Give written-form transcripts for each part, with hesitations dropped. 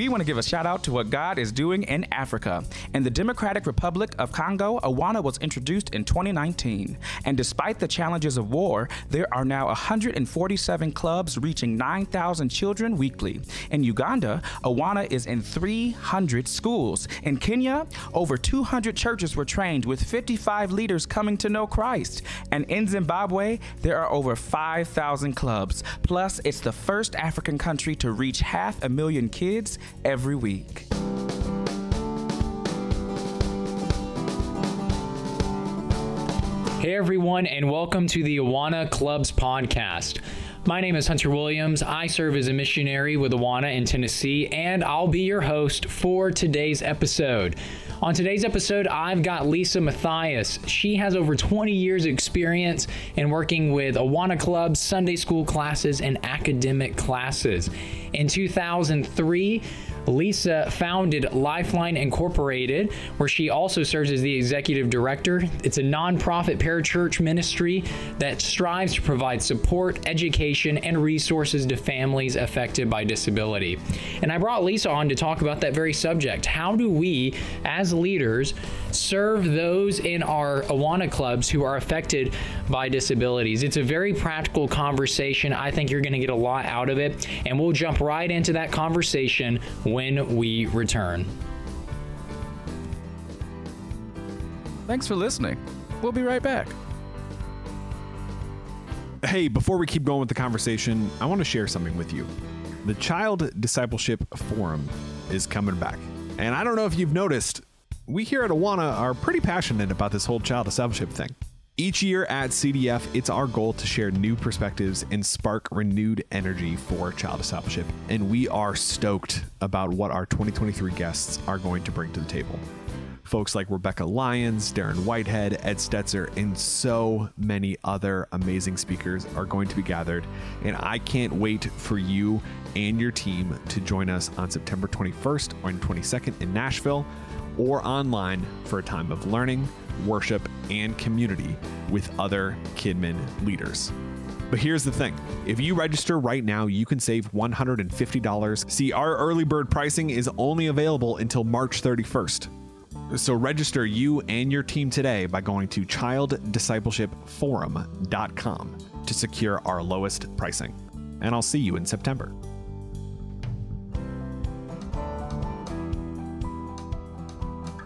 we want to give a shout out to what God is doing in Africa. In the Democratic Republic of Congo, Awana was introduced in 2019. And despite the challenges of war, there are now 147 clubs reaching 9,000 children weekly. In Uganda, Awana is in 300 schools. In Kenya, over 200 churches were trained with 55 leaders coming to know Christ. And in Zimbabwe, there are over 5,000 clubs. Plus, it's the first African country to reach 500,000 kids every week. Hey everyone, and welcome to the Awana Clubs Podcast. My name is Hunter Williams. I serve as a missionary with Awana in Tennessee, and I'll be your host for today's episode. On today's episode, I've got Lisa Mattheiss. She has over 20 years experience in working with Awana clubs, Sunday school classes, and academic classes. In 2003, Lisa founded Lifeline Incorporated, where she also serves as the executive director. It's a nonprofit parachurch ministry that strives to provide support, education, and resources to families affected by disability. And I brought Lisa on to talk about that very subject. How do we, as leaders, serve those in our Awana clubs who are affected by disabilities? It's a very practical conversation. I think you're going to get a lot out of it, and we'll jump right into that conversation when we return. Thanks for listening. We'll be right back. Hey, before we keep going with the conversation, I want to share something with you. The Child Discipleship Forum is coming back. And I don't know if you've noticed, we here at Awana are pretty passionate about this whole child discipleship thing. Each year at CDF, it's our goal to share new perspectives and spark renewed energy for child discipleship. And we are stoked about what our 2023 guests are going to bring to the table. Folks like Rebecca Lyons, Darren Whitehead, Ed Stetzer, and so many other amazing speakers are going to be gathered. And I can't wait for you and your team to join us on September 21st and 22nd in Nashville, or online for a time of learning, worship, and community with other Kidman leaders. But here's the thing. If you register right now, you can save $150. See, our early bird pricing is only available until March 31st. So register you and your team today by going to childdiscipleshipforum.com to secure our lowest pricing. And I'll see you in September.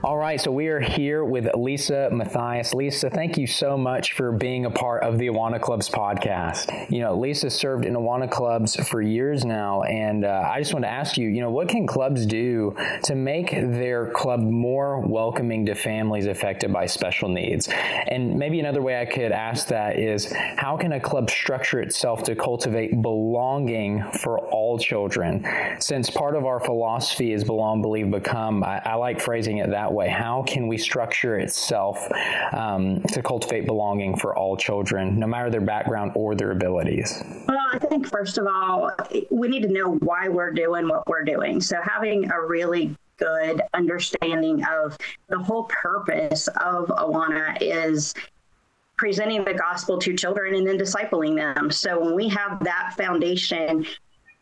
All right, so we are here with Lisa Mattheiss. Lisa, thank you so much for being a part of the Awana Clubs podcast. You know, Lisa served in Awana Clubs for years now, and I just want to ask you, what can clubs do to make their club more welcoming to families affected by special needs? And maybe another way I could ask that is, how can a club structure itself to cultivate belonging for all children? Since part of our philosophy is belong, believe, become, I like phrasing it that way. How can we structure itself to cultivate belonging for all children, no matter their background or their abilities? Well, I think, first of all, we need to know why we're doing what we're doing. So having a really good understanding of the whole purpose of Awana is presenting the gospel to children and then discipling them. So when we have that foundation,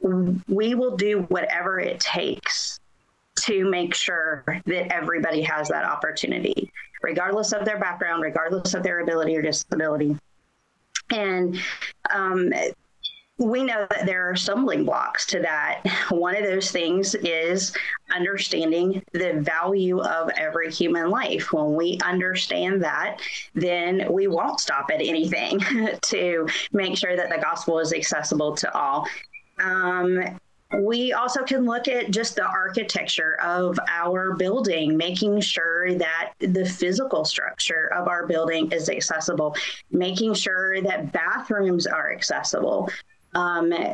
we will do whatever it takes to make sure that everybody has that opportunity, regardless of their background, regardless of their ability or disability. And we know that there are stumbling blocks to that. One of those things is understanding the value of every human life. When we understand that, then we won't stop at anything to make sure that the gospel is accessible to all. We also can look at just the architecture of our building, making sure that the physical structure of our building is accessible, making sure that bathrooms are accessible,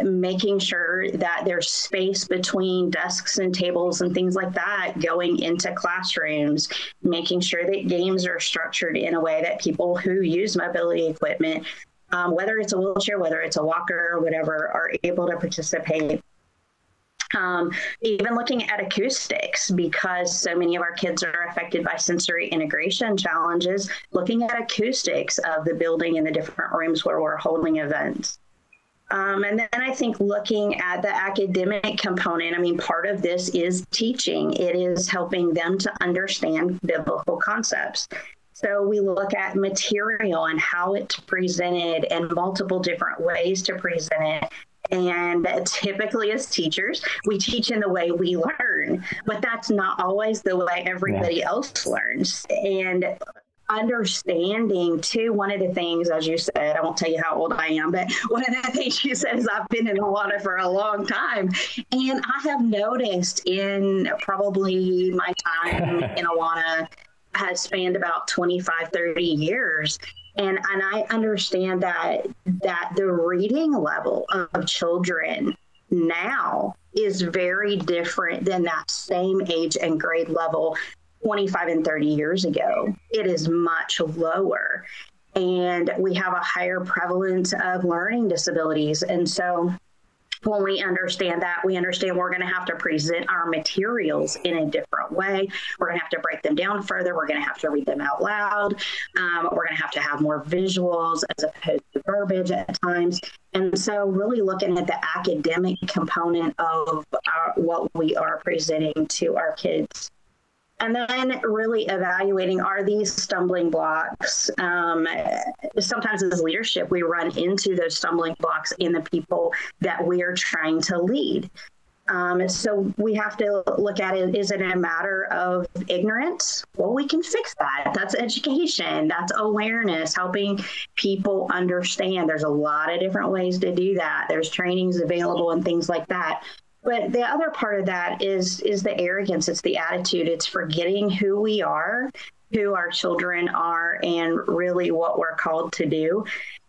making sure that there's space between desks and tables and things like that going into classrooms, making sure that games are structured in a way that people who use mobility equipment, whether it's a wheelchair, whether it's a walker or whatever, are able to participate. Even looking at acoustics, because so many of our kids are affected by sensory integration challenges, looking at acoustics of the building and the different rooms where we're holding events. And then I think looking at the academic component, I mean, part of this is teaching. It is helping them to understand biblical concepts. So we look at material and how it's presented and multiple different ways to present it. And typically as teachers, we teach in the way we learn, but that's not always the way everybody else learns. And understanding too, one of the things, as you said, I won't tell you how old I am, but one of the things you said is I've been in Awana for a long time. And I have noticed in probably my time in Awana has spanned about 25, 30 years. And I understand that the reading level of children now is very different than that same age and grade level 25 and 30 years ago. It is much lower. And we have a higher prevalence of learning disabilities. And so when we understand that, we understand we're going to have to present our materials in a different way. We're going to have to break them down further. We're going to have to read them out loud. We're going to have more visuals as opposed to verbiage at times. And so really looking at the academic component of what we are presenting to our kids. And then really evaluating, are these stumbling blocks? Sometimes as leadership, we run into those stumbling blocks in the people that we are trying to lead. So we have to look at it. Is it a matter of ignorance? Well, we can fix that. That's education. That's awareness, helping people understand. There's a lot of different ways to do that. There's trainings available and things like that. But the other part of that is the arrogance. It's the attitude. It's forgetting who we are, who our children are, and really what we're called to do.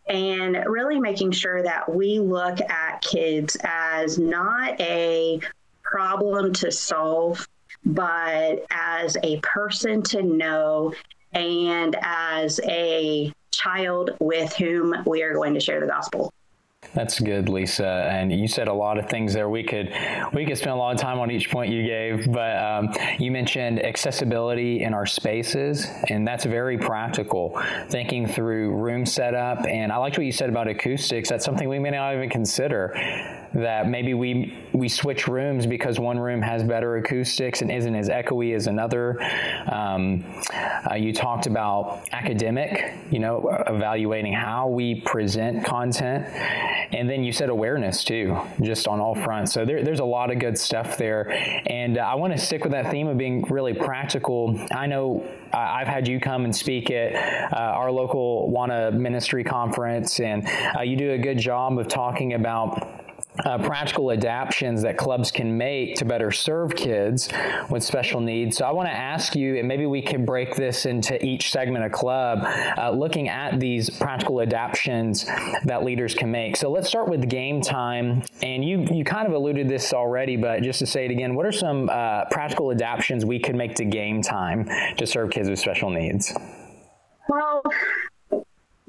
And really making sure that we look at kids as not a problem to solve, but as a person to know and as a child with whom we are going to share the gospel. That's good, Lisa. And you said a lot of things there. We could spend a lot of time on each point you gave, but you mentioned accessibility in our spaces, and that's very practical, thinking through room setup. And I liked what you said about acoustics. That's something we may not even consider, that maybe we switch rooms because one room has better acoustics and isn't as echoey as another. You talked about academic, evaluating how we present content. And then you said awareness too, just on all fronts. So there's a lot of good stuff there. And I want to stick with that theme of being really practical. I know I've had you come and speak at our local Awana ministry conference, and you do a good job of talking about practical adaptions that clubs can make to better serve kids with special needs. So I want to ask you, and maybe we can break this into each segment of club, looking at these practical adaptions that leaders can make. So let's start with game time. And you kind of alluded this already, but just to say it again, what are some practical adaptions we could make to game time to serve kids with special needs? Well,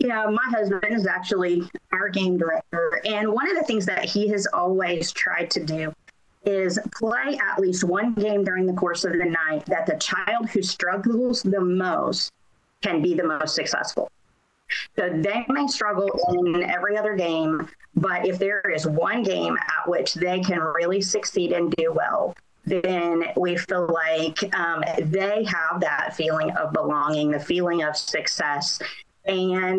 my husband is actually our game director. And one of the things that he has always tried to do is play at least one game during the course of the night that the child who struggles the most can be the most successful. So they may struggle in every other game, but if there is one game at which they can really succeed and do well, then we feel like they have that feeling of belonging, the feeling of success. And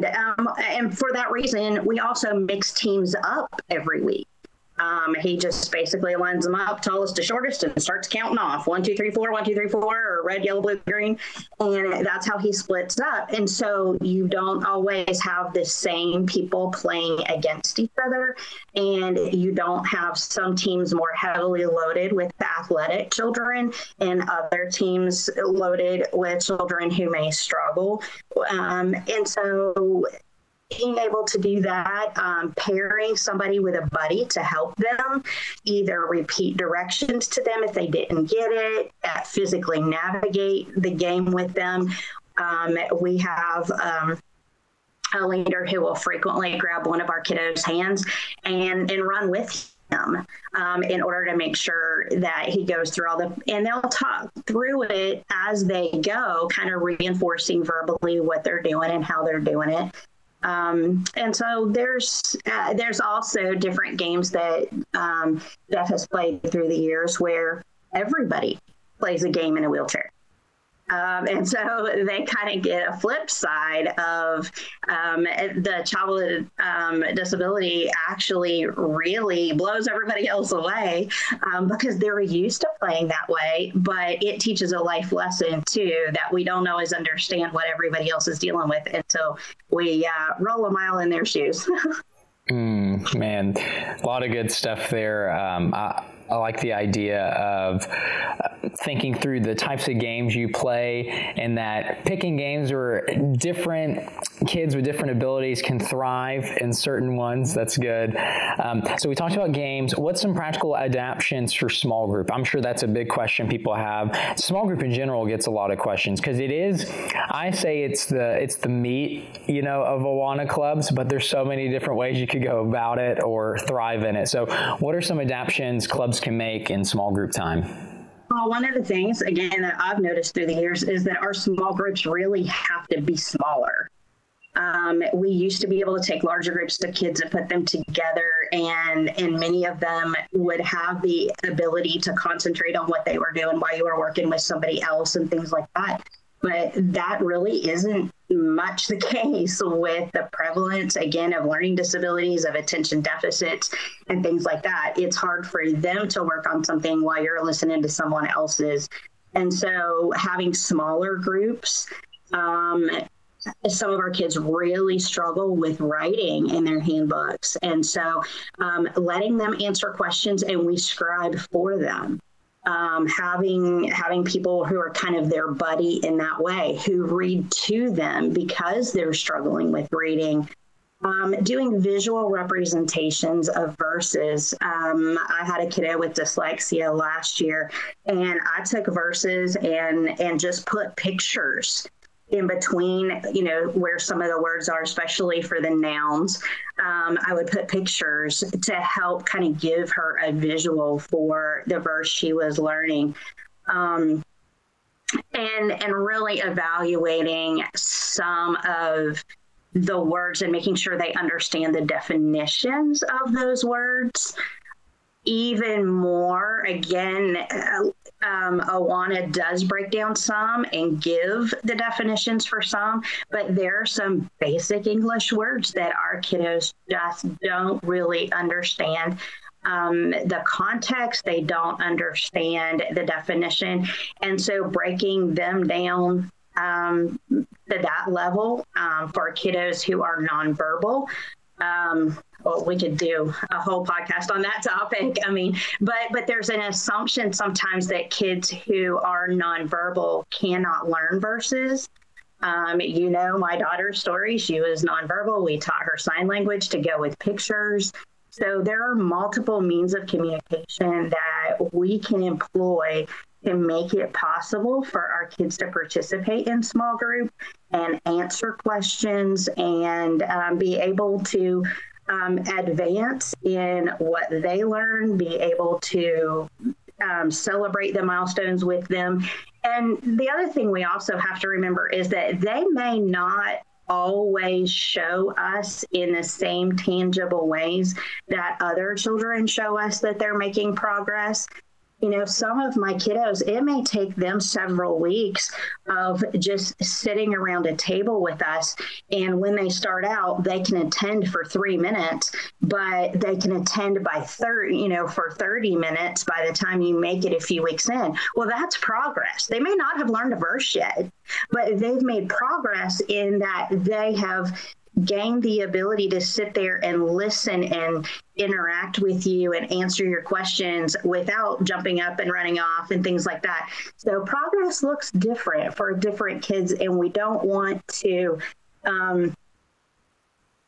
for that reason, we also mix teams up every week. He just basically lines them up, tallest to shortest, and starts counting off 1, 2, 3, 4, 1, 2, 3, 4, or red, yellow, blue, green. And that's how he splits up. And so you don't always have the same people playing against each other. And you don't have some teams more heavily loaded with athletic children and other teams loaded with children who may struggle. And so being able to do that, pairing somebody with a buddy to help them, either repeat directions to them if they didn't get it, physically navigate the game with them. We have a leader who will frequently grab one of our kiddos' hands and run with him in order to make sure that he goes through all and they'll talk through it as they go, kind of reinforcing verbally what they're doing and how they're doing it. And so there's also different games that Jeff has played through the years where everybody plays a game in a wheelchair. And so they kind of get a flip side of the child with disability actually really blows everybody else away because they're used to playing that way. But it teaches a life lesson, too, that we don't always understand what everybody else is dealing with until we roll a mile in their shoes. Man, a lot of good stuff there. I like the idea of thinking through the types of games you play and that picking games where different kids with different abilities can thrive in certain ones. That's good. So we talked about games. What's some practical adaptions for small group? I'm sure that's a big question people have. Small group in general gets a lot of questions because it is, I say it's the meat, of Awana clubs, but there's so many different ways you could go about it or thrive in it. So what are some adaptions clubs can make in small group time? Well, one of the things, again, that I've noticed through the years is that our small groups really have to be smaller. We used to be able to take larger groups of kids and put them together, and many of them would have the ability to concentrate on what they were doing while you were working with somebody else and things like that. But that really isn't much the case with the prevalence, again, of learning disabilities, of attention deficits, and things like that. It's hard for them to work on something while you're listening to someone else's. And so having smaller groups, some of our kids really struggle with writing in their handbooks. And so letting them answer questions and we scribe for them. Having people who are kind of their buddy in that way, who read to them because they're struggling with reading, doing visual representations of verses. I had a kiddo with dyslexia last year, and I took verses and just put pictures in between, where some of the words are, especially for the nouns. I would put pictures to help kind of give her a visual for the verse she was learning. And really evaluating some of the words and making sure they understand the definitions of those words. Even more, again, Awana does break down some and give the definitions for some, but there are some basic English words that our kiddos just don't really understand. The context, they don't understand the definition. And so breaking them down to that level for kiddos who are nonverbal, well, we could do a whole podcast on that topic. But there's an assumption sometimes that kids who are nonverbal cannot learn verses. My daughter's story, she was nonverbal. We taught her sign language to go with pictures. So there are multiple means of communication that we can employ to make it possible for our kids to participate in small group and answer questions and be able to advance in what they learn, be able to celebrate the milestones with them. And the other thing we also have to remember is that they may not always show us in the same tangible ways that other children show us that they're making progress. Some of my kiddos, it may take them several weeks of just sitting around a table with us. And when they start out, they can attend for 3 minutes, but they can attend by 30 minutes by the time you make it a few weeks in. Well, that's progress. They may not have learned a verse yet, but they've made progress in that they have gain the ability to sit there and listen and interact with you and answer your questions without jumping up and running off and things like that. So progress looks different for different kids, and we don't want to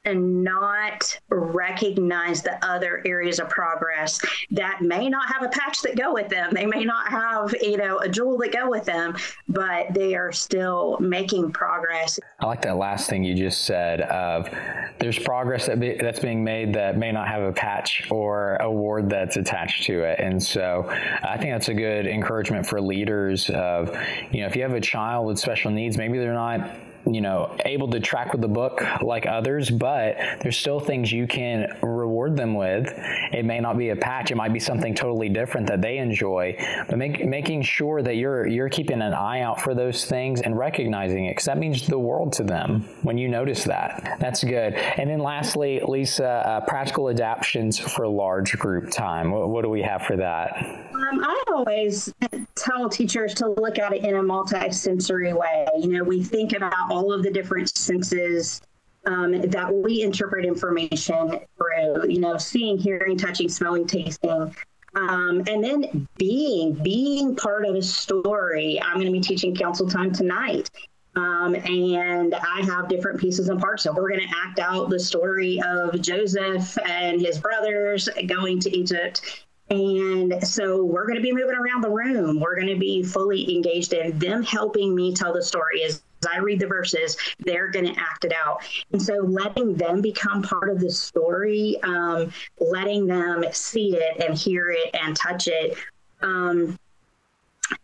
and not recognize the other areas of progress that may not have a patch that go with them. They may not have, a jewel that go with them, but they are still making progress. I like that last thing you just said of there's progress that's being made that may not have a patch or award that's attached to it. And so I think that's a good encouragement for leaders of, if you have a child with special needs, maybe they're not you know, able to track with the book like others, but there's still things you can reward them with. It may not be a patch. It might be something totally different that they enjoy, but making sure that you're keeping an eye out for those things and recognizing it, because that means the world to them when you notice that. That's good. And then lastly, Lisa, practical adaptions for large group time. What do we have for that? I always tell teachers to look at it in a multi-sensory way. You know, we think about all of the different senses that we interpret information through, you know, seeing, hearing, touching, smelling, tasting, and then being part of a story. I'm going to be teaching council time tonight, and I have different pieces and parts. So we're going to act out the story of Joseph and his brothers going to Egypt. And so we're going to be moving around the room. We're going to be fully engaged in them helping me tell the story. As I read the verses, they're going to act it out. And so letting them become part of the story, letting them see it and hear it and touch it.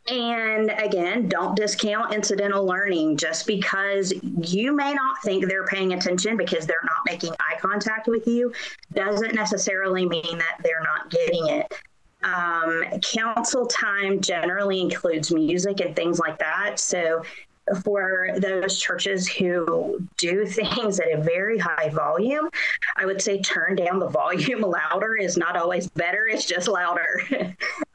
And again, don't discount incidental learning just because you may not think they're paying attention because they're not making eye contact with you doesn't necessarily mean that they're not getting it. Council time generally includes music and things like that. So for those churches who do things at a very high volume, I would say turn down the volume. Louder is not always better. It's just louder.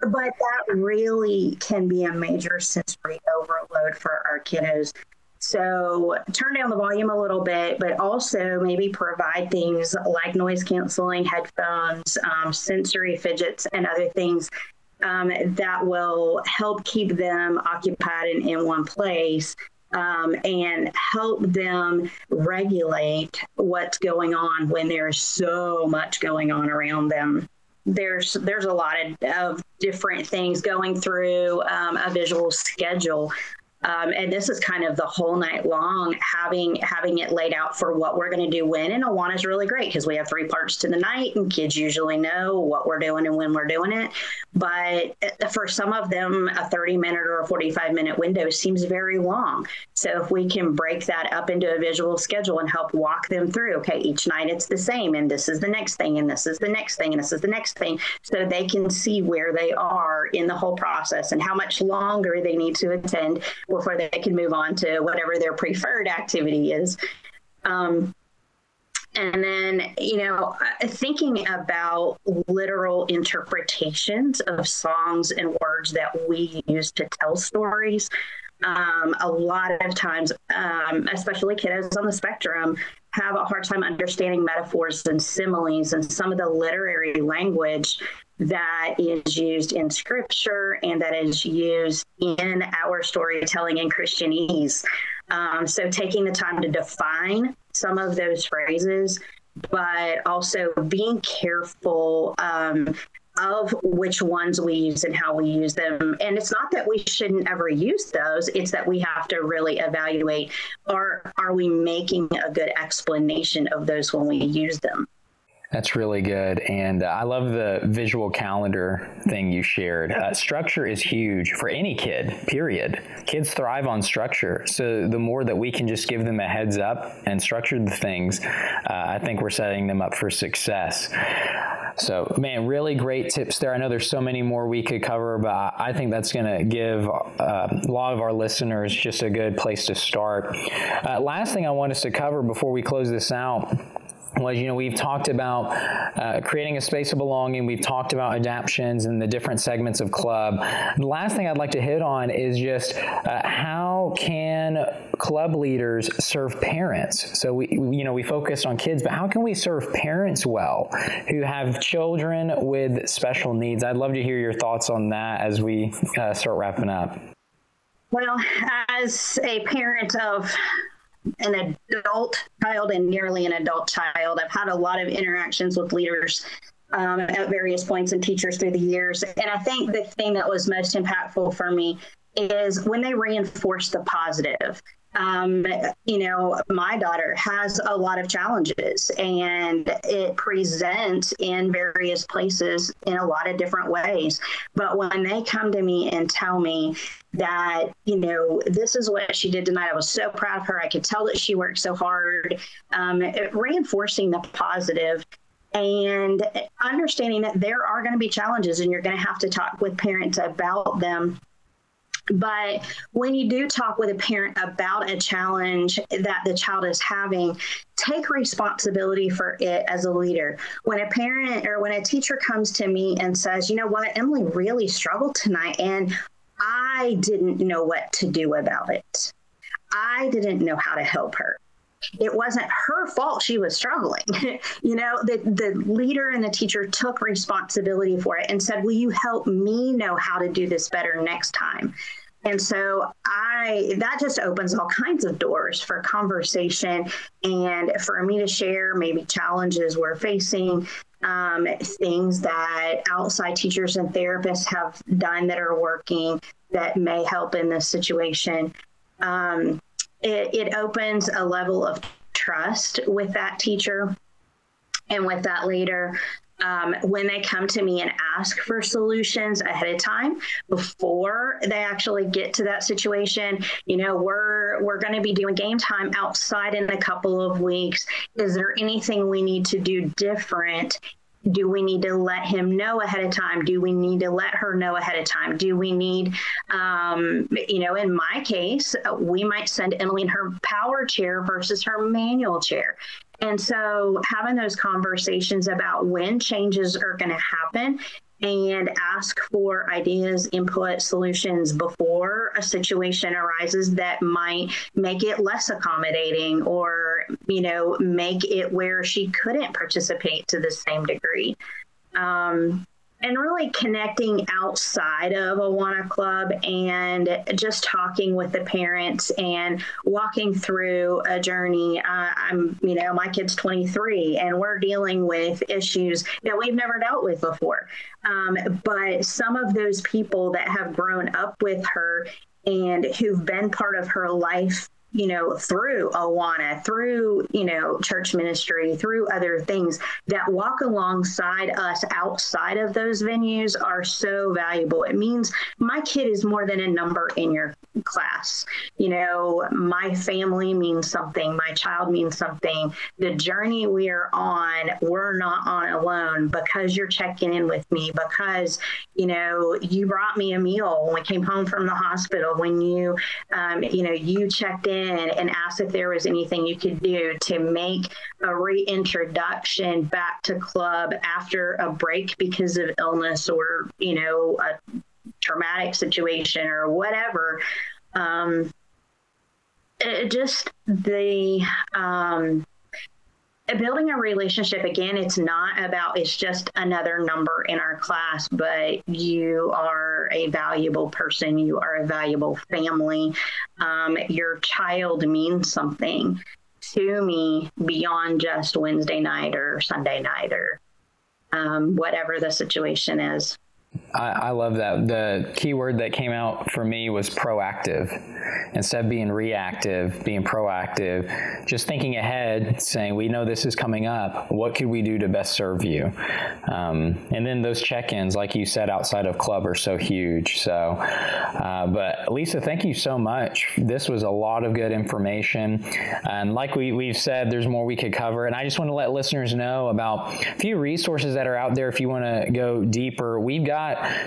But that really can be a major sensory overload for our kiddos. So turn down the volume a little bit, but also maybe provide things like noise canceling headphones, sensory fidgets, and other things that will help keep them occupied and in one place, and help them regulate what's going on when there's so much going on around them. There's a lot of different things going through a visual schedule. And this is kind of the whole night long, having it laid out for what we're going to do when. And Awana is really great because we have three parts to the night and kids usually know what we're doing and when we're doing it. But for some of them, a 30-minute or a 45-minute window seems very long. So if we can break that up into a visual schedule and help walk them through, okay, each night it's the same, and this is the next thing, and this is the next thing, and this is the next thing, so they can see where they are in the whole process and how much longer they need to attend before they can move on to whatever their preferred activity is. And then, you know, thinking about literal interpretations of songs and words that we use to tell stories. A lot of times, especially kiddos on the spectrum, have a hard time understanding metaphors and similes and some of the literary language that is used in scripture and that is used in our storytelling in Christianese. So taking the time to define some of those phrases, but also being careful of which ones we use and how we use them. And it's not that we shouldn't ever use those. It's that we have to really evaluate, are we making a good explanation of those when we use them? That's really good. And I love the visual calendar thing you shared. Structure is huge for any kid, period. Kids thrive on structure. So the more that we can just give them a heads up and structure the things, I think we're setting them up for success. So, man, really great tips there. I know there's so many more we could cover, but I think that's going to give a lot of our listeners just a good place to start. Last thing I want us to cover before we close this out was, you know, we've talked about creating a space of belonging. We've talked about adaptions and the different segments of club. The last thing I'd like to hit on is just how can club leaders serve parents? So we focused on kids, but how can we serve parents well who have children with special needs? I'd love to hear your thoughts on that as we start wrapping up. Well, as a parent of an adult child and nearly an adult child, I've had a lot of interactions with leaders at various points and teachers through the years. And I think the thing that was most impactful for me is when they reinforce the positive. You know, my daughter has a lot of challenges, and it presents in various places in a lot of different ways. But when they come to me and tell me that, you know, this is what she did tonight, I was so proud of her, I could tell that she worked so hard, reinforcing the positive and understanding that there are going to be challenges and you're going to have to talk with parents about them. But when you do talk with a parent about a challenge that the child is having, take responsibility for it as a leader. When a parent or when a teacher comes to me and says, you know what, Emily really struggled tonight and I didn't know what to do about it. I didn't know how to help her. It wasn't her fault she was struggling. You know, the leader and the teacher took responsibility for it and said, will you help me know how to do this better next time? And so that just opens all kinds of doors for conversation and for me to share maybe challenges we're facing, things that outside teachers and therapists have done that are working that may help in this situation. It opens a level of trust with that teacher and with that leader. When they come to me and ask for solutions ahead of time before they actually get to that situation, you know, we're going to be doing game time outside in a couple of weeks. Is there anything we need to do different? Do we need to let him know ahead of time? Do we need to let her know ahead of time? Do we need, you know, in my case, we might send Emily in her power chair versus her manual chair. And so having those conversations about when changes are going to happen and ask for ideas, input, solutions before a situation arises that might make it less accommodating or, you know, make it where she couldn't participate to the same degree. And really connecting outside of Awana Club and just talking with the parents and walking through a journey. You know, my kid's 23 and we're dealing with issues that we've never dealt with before. But some of those people that have grown up with her and who've been part of her life, you know, through Awana, through, you know, church ministry, through other things that walk alongside us outside of those venues are so valuable. It means my kid is more than a number in your class. You know, my family means something. My child means something. The journey we are on, we're not on alone because you're checking in with me, because, you know, you brought me a meal when we came home from the hospital, when you, you know, you checked in and asked if there was anything you could do to make a reintroduction back to club after a break because of illness or, you know, a traumatic situation or whatever. Building a relationship, again, it's not about, it's just another number in our class, but you are a valuable person. You are a valuable family. Your child means something to me beyond just Wednesday night or Sunday night or whatever the situation is. I love that. The key word that came out for me was proactive. Instead of being reactive, being proactive, just thinking ahead, saying, we know this is coming up. What could we do to best serve you? And then those check-ins, like you said, outside of club are so huge. So, but Lisa, thank you so much. This was a lot of good information. And like we've said, there's more we could cover. And I just want to let listeners know about a few resources that are out there if you want to go deeper. We've got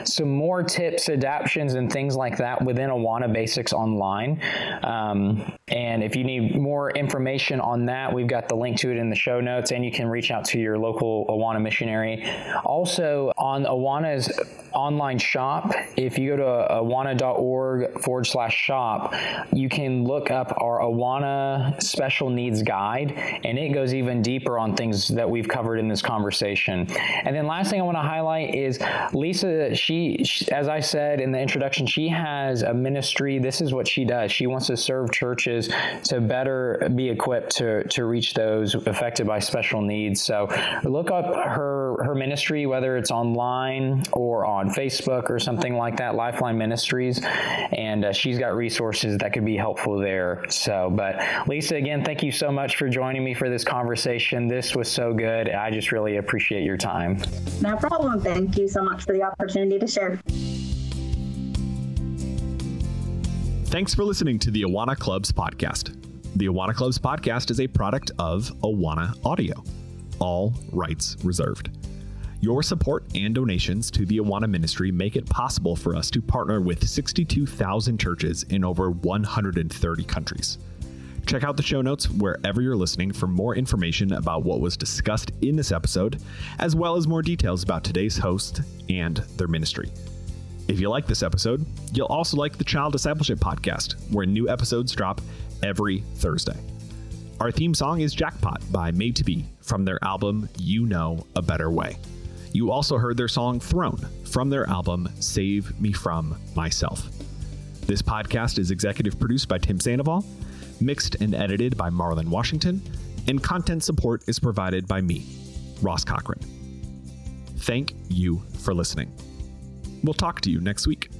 some more tips, adaptions, and things like that within Awana Basics Online. And if you need more information on that, we've got the link to it in the show notes, and you can reach out to your local Awana missionary. Also, on Awana's online shop, if you go to awana.org/shop, you can look up our Awana Special Needs Guide, and it goes even deeper on things that we've covered in this conversation. And then last thing I want to highlight is Lisa she, as I said in the introduction, she has a ministry. This is what she does. She wants to serve churches to better be equipped to reach those affected by special needs. So look up her ministry, whether it's online or on Facebook or something like that, Lifeline Ministries, and she's got resources that could be helpful there. So, but Lisa, again, thank you so much for joining me for this conversation. This was so good. I just really appreciate your time. No problem. Thank you so much for the opportunity to share. Thanks for listening to the Awana Club's podcast. The Awana Club's podcast is a product of Awana Audio. All rights reserved. Your support and donations to the Awana Ministry make it possible for us to partner with 62,000 churches in over 130 countries. Check out the show notes wherever you're listening for more information about what was discussed in this episode, as well as more details about today's host and their ministry. If you like this episode, you'll also like the Child Discipleship Podcast, where new episodes drop every Thursday. Our theme song is Jackpot by Made To Be from their album, You Know A Better Way. You also heard their song Throne from their album, Save Me From Myself. This podcast is executive produced by Tim Sandoval, mixed and edited by Marlon Washington, and content support is provided by me, Ross Cochran. Thank you for listening. We'll talk to you next week.